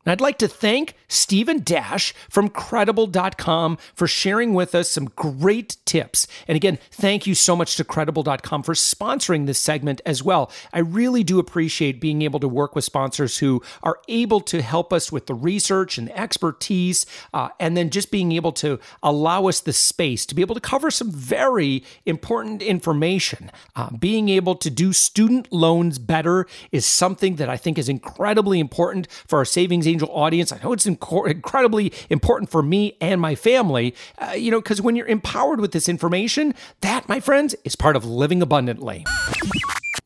And I'd like to thank Stephen Dash from Credible dot com for sharing with us some great tips. And again, thank you so much to Credible dot com for sponsoring this segment as well. I really do appreciate being able to work with sponsors who are able to help us with the research and the expertise, uh, and then just being able to allow us the space to be able to cover some very important information. Uh, being able to do student loans better is something that I think is incredibly important for our Savings Angel audience. I know it's inc- incredibly important for me and my family, uh, you know, because when you're empowered with this information, that, my friends, is part of living abundantly.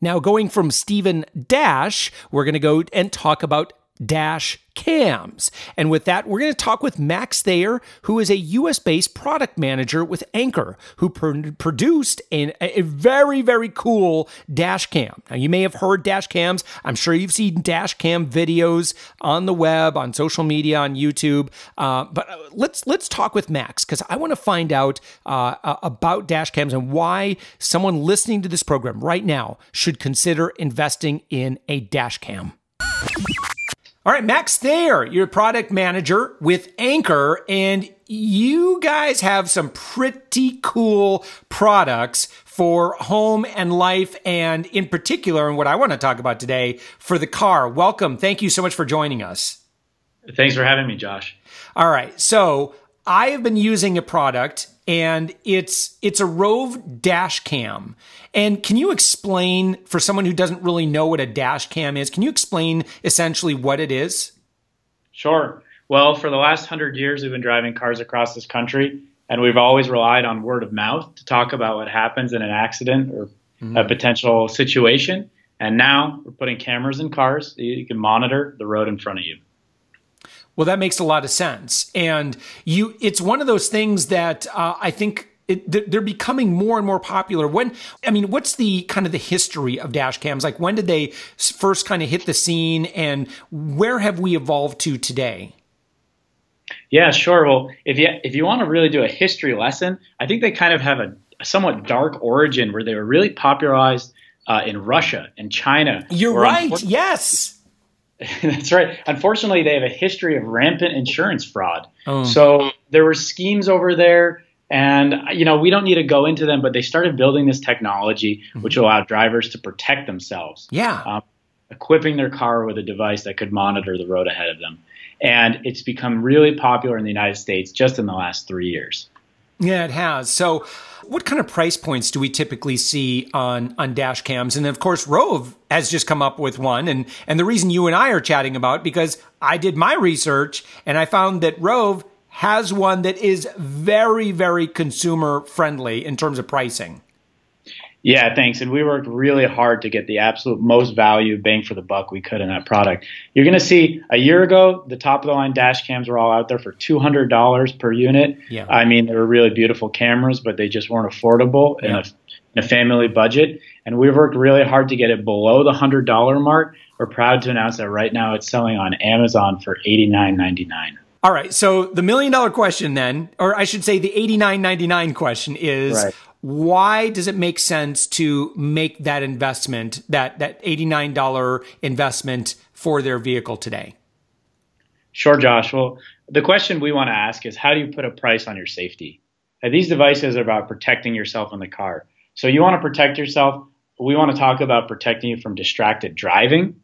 Now, going from Stephen Dash, we're going to go and talk about Dash Cams. And with that, we're going to talk with Max Thayer, who is a U S-based product manager with Anker, who pr- produced an, a very, very cool dash cam. Now, you may have heard dash cams. I'm sure you've seen dash cam videos on the web, on social media, on YouTube. Uh, but let's let's talk with Max, because I want to find out uh, about dash cams and why someone listening to this program right now should consider investing in a dash cam. All right, Max Thayer, your product manager with Anker, and you guys have some pretty cool products for home and life, and in particular, and what I want to talk about today, for the car. Welcome. Thank you so much for joining us. Thanks for having me, Josh. All right, so I have been using a product, and it's it's a Roav dash cam. And can you explain, for someone who doesn't really know what a dash cam is, can you explain essentially what it is? Sure. Well, for the last hundred years, we've been driving cars across this country, and we've always relied on word of mouth to talk about what happens in an accident or mm-hmm. a potential situation. And now we're putting cameras in cars so you can monitor the road in front of you. Well, that makes a lot of sense. And you, it's one of those things that uh, I think it, they're becoming more and more popular. When, I mean, what's the kind of the history of dash cams? Like, when did they first kind of hit the scene, and where have we evolved to today? Yeah, sure. Well, if you, if you want to really do a history lesson, I think they kind of have a, a somewhat dark origin where they were really popularized uh, in Russia and China. You're right. Unfortunately- yes. That's right. Unfortunately, they have a history of rampant insurance fraud. Oh. So there were schemes over there, and you know, we don't need to go into them, but they started building this technology mm-hmm. which allowed drivers to protect themselves. Yeah. Um, equipping their car with a device that could monitor the road ahead of them. And it's become really popular in the United States just in the last three years. Yeah, it has. So what kind of price points do we typically see on, on dash cams? And of course, Roav has just come up with one. And, and the reason you and I are chatting about, because I did my research and I found that Roav has one that is very, very consumer friendly in terms of pricing. Yeah, thanks. And we worked really hard to get the absolute most value bang for the buck we could in that product. You're going to see a year ago, the top of the line dash cams were all out there for two hundred dollars per unit. Yeah. I mean, they were really beautiful cameras, but they just weren't affordable yeah. in, a, in a family budget. And we worked really hard to get it below the one hundred dollar mark. We're proud to announce that right now it's selling on Amazon for eighty-nine ninety-nine. All right. So the million dollar question then, or I should say the eighty-nine ninety-nine question is... Right. Why does it make sense to make that investment, that, that eighty-nine dollar investment for their vehicle today? Sure, Josh. Well, the question we want to ask is, how do you put a price on your safety? Now, these devices are about protecting yourself in the car. So you want to protect yourself. We want to talk about protecting you from distracted driving.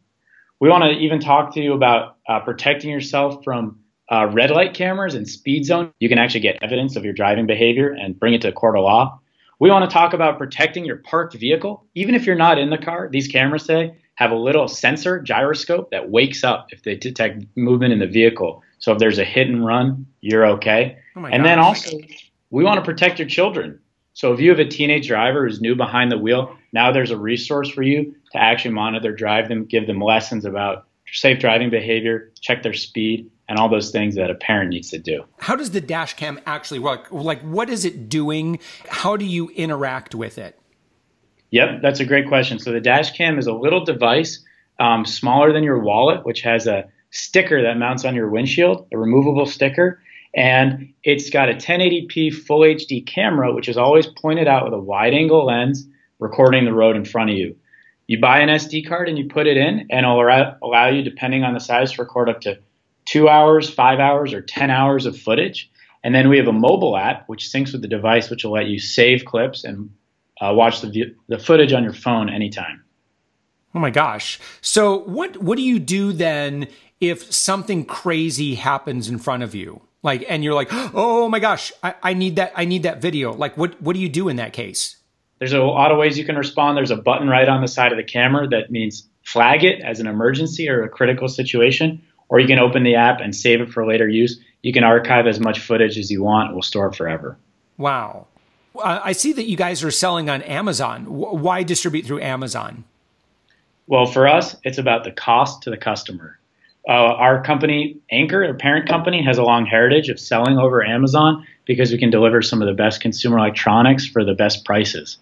We want to even talk to you about uh, protecting yourself from uh, red light cameras and speed zone. You can actually get evidence of your driving behavior and bring it to a court of law. We want to talk about protecting your parked vehicle. Even if you're not in the car, these cameras today have a little sensor gyroscope that wakes up if they detect movement in the vehicle. So if there's a hit and run, you're okay. Oh my and gosh. Then also, we want to protect your children. So if you have a teenage driver who's new behind the wheel, now there's a resource for you to actually monitor their drive, them, give them lessons about safe driving behavior, check their speed, and all those things that a parent needs to do. How does the dash cam actually work? Like, what is it doing? How do you interact with it? Yep, that's a great question. So the dash cam is a little device um, smaller than your wallet, which has a sticker that mounts on your windshield, a removable sticker. And it's got a ten eighty p full H D camera, which is always pointed out with a wide angle lens, recording the road in front of you. You buy an S D card and you put it in, and it'll allow you, depending on the size, to record up to two hours, five hours, or ten hours of footage. And then we have a mobile app, which syncs with the device, which will let you save clips and uh, watch the, view- the footage on your phone anytime. Oh my gosh. So what, what do you do then if something crazy happens in front of you? Like, and you're like, oh my gosh, I, I need that. I need that video. Like, what, what do you do in that case? There's a lot of ways you can respond. There's a button right on the side of the camera that means flag it as an emergency or a critical situation. Or you can open the app and save it for later use. You can archive as much footage as you want. We'll store it forever. Wow. I see that you guys are selling on Amazon. Why distribute through Amazon? Well, for us, it's about the cost to the customer. Uh, our company, Anker, our parent company, has a long heritage of selling over Amazon because we can deliver some of the best consumer electronics for the best prices.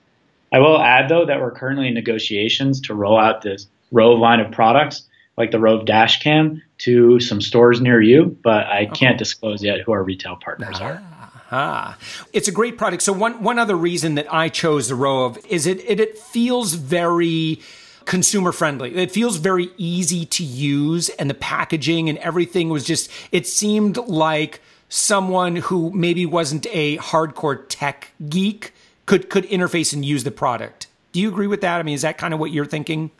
I will add, though, that we're currently in negotiations to roll out this Roav line of products, like the Roav dash cam, to some stores near you, but I can't okay. disclose yet who our retail partners ah, are. Ah. It's a great product. So one, one other reason that I chose the Roav is it, it, it feels very consumer friendly. It feels very easy to use, and the packaging and everything was just, it seemed like someone who maybe wasn't a hardcore tech geek could, could interface and use the product. Do you agree with that? I mean, is that kind of what you're thinking?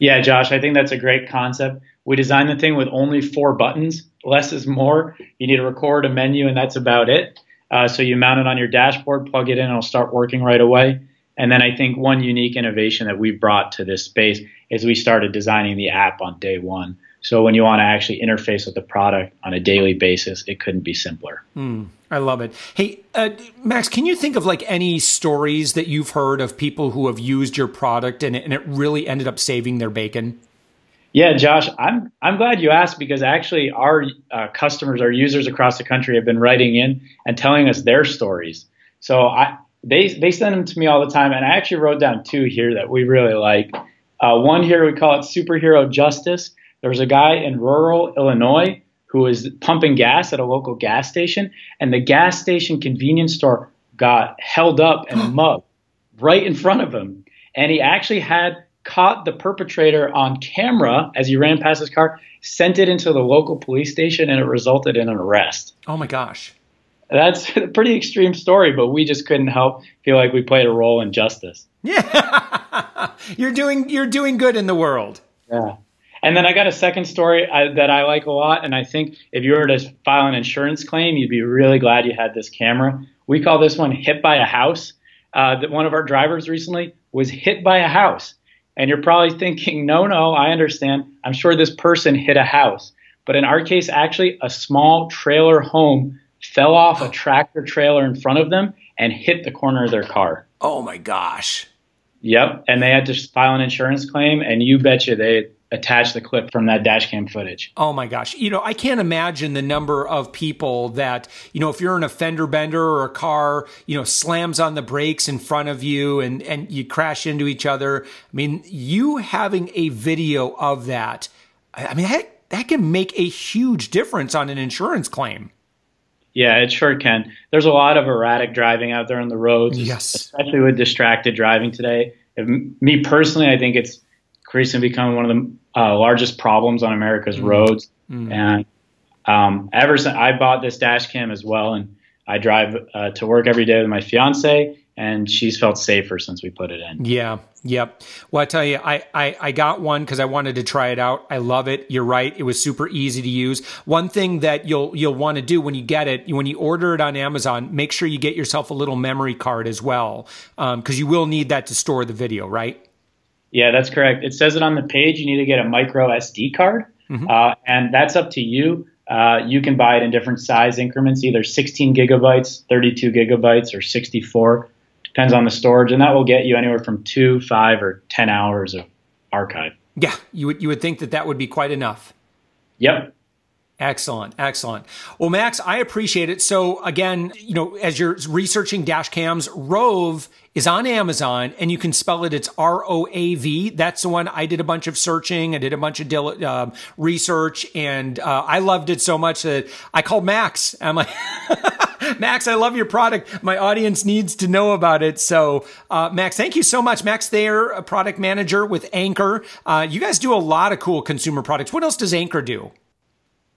Yeah, Josh, I think that's a great concept. We designed the thing with only four buttons. Less is more. You need to record a menu, and that's about it. Uh, so you mount it on your dashboard, plug it in, and it'll start working right away. And then I think one unique innovation that we brought to this space is we started designing the app on day one. So when you want to actually interface with the product on a daily basis, it couldn't be simpler. Mm, I love it. Hey, uh, Max, can you think of like any stories that you've heard of people who have used your product and, and it really ended up saving their bacon? Yeah, Josh, I'm I'm glad you asked, because actually our uh, customers, our users across the country have been writing in and telling us their stories. So I they they send them to me all the time, and I actually wrote down two here that we really like. Uh, one here, we call it Superhero Justice. There's a guy in rural Illinois who was pumping gas at a local gas station, and the gas station convenience store got held up in a mug right in front of him. And he actually had caught the perpetrator on camera as he ran past his car, sent it into the local police station, and it resulted in an arrest. Oh my gosh. That's a pretty extreme story, but we just couldn't help feel like we played a role in justice. Yeah. You're doing, you're doing good in the world. Yeah. And then I got a second story I, that I like a lot, and I think if you were to file an insurance claim, you'd be really glad you had this camera. We call this one hit by a house. Uh, that one of our drivers recently was hit by a house. And you're probably thinking, no, no, I understand. I'm sure this person hit a house. But in our case, actually, a small trailer home fell off a tractor trailer in front of them and hit the corner of their car. Oh, my gosh. Yep. And they had to file an insurance claim. And you betcha they attached the clip from that dash cam footage. Oh, my gosh. You know, I can't imagine the number of people that, you know, if you're in a fender bender or a car, you know, slams on the brakes in front of you and, and you crash into each other. I mean, you having a video of that, I mean, that, that can make a huge difference on an insurance claim. Yeah, it sure can. There's a lot of erratic driving out there on the roads, yes, especially with distracted driving today. If, me personally, I think it's increasingly becoming one of the uh, largest problems on America's mm. roads. Mm. And um, ever since I bought this dash cam as well, and I drive uh, to work every day with my fiance, and she's felt safer since we put it in. Yeah. Yep. Well, I tell you, I, I, I got one because I wanted to try it out. I love it. You're right. It was super easy to use. One thing that you'll you'll want to do when you get it, when you order it on Amazon, make sure you get yourself a little memory card as well, um, because you will need that to store the video, right? Yeah, that's correct. It says it on the page. You need to get a micro S D card, mm-hmm. uh, and that's up to you. Uh, you can buy it in different size increments, either sixteen gigabytes, thirty-two gigabytes, or sixty-four. Depends on the storage, and that will get you anywhere from two, five, or ten hours of archive. Yeah, you would you would think that that would be quite enough. Yep. Excellent, excellent. Well, Max, I appreciate it. So again, you know, as you're researching dash cams, Roav is on Amazon, and you can spell it. It's R O A V. That's the one I did a bunch of searching. I did a bunch of dil- uh, research, and uh, I loved it so much that I called Max. I'm like, Max, I love your product. My audience needs to know about it. So, uh, Max, thank you so much. Max Thayer, a product manager with Anker. Uh, you guys do a lot of cool consumer products. What else does Anker do?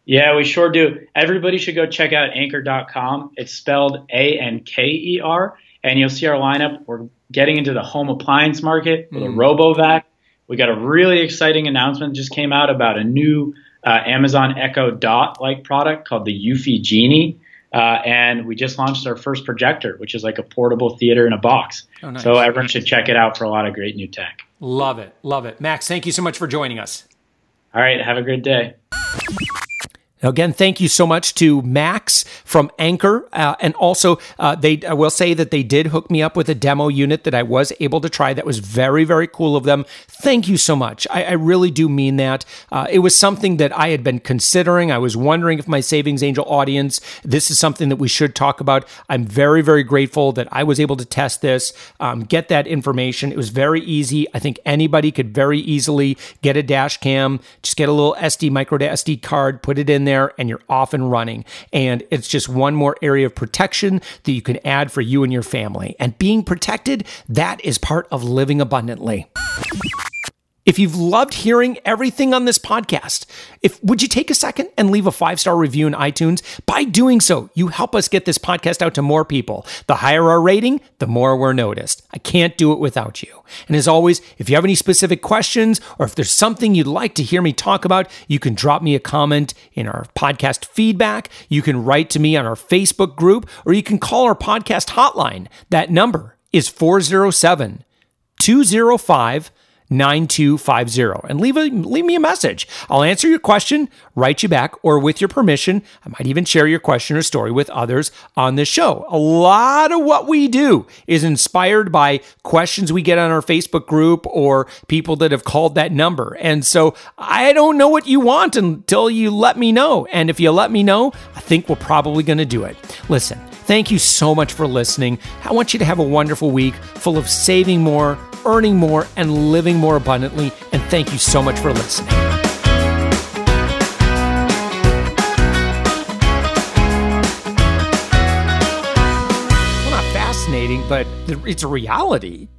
Yeah, we sure do. Everybody should go check out anker dot com. It's spelled A N K E R, and you'll see our lineup. We're getting into the home appliance market with mm. a RoboVac. We got a really exciting announcement that just came out about a new uh, Amazon Echo Dot like product called the Eufy Genie, uh, and we just launched our first projector, which is like a portable theater in a box. Oh, nice. So everyone should check it out for a lot of great new tech. Love it, love it. Max, thank you so much for joining us. All right, have a great day. Again, thank you so much to Max from Anker. Uh, and also, uh, they I will say that they did hook me up with a demo unit that I was able to try. That was very, very cool of them. Thank you so much. I, I really do mean that. Uh, it was something that I had been considering. I was wondering if my Savings Angel audience, this is something that we should talk about. I'm very, very grateful that I was able to test this, um, get that information. It was very easy. I think anybody could very easily get a dash cam, just get a little S D, micro S D card, put it in there, and you're off and running. And it's just one more area of protection that you can add for you and your family. And being protected, that is part of living abundantly. If you've loved hearing everything on this podcast, if would you take a second and leave a five-star review in iTunes? By doing so, you help us get this podcast out to more people. The higher our rating, the more we're noticed. I can't do it without you. And as always, if you have any specific questions or if there's something you'd like to hear me talk about, you can drop me a comment in our podcast feedback. You can write to me on our Facebook group, or you can call our podcast hotline. That number is four oh seven, two oh five, nine two five zero. nine two five zero, and leave a leave me a message. I'll answer your question, write you back, or with your permission, I might even share your question or story with others on the show. A lot of what we do is inspired by questions we get on our Facebook group or people that have called that number. And so I don't know what you want until you let me know. And if you let me know, I think we're probably going to do it. Listen, thank you so much for listening. I want you to have a wonderful week full of saving more, earning more, and living more abundantly. And thank you so much for listening. But it's a reality.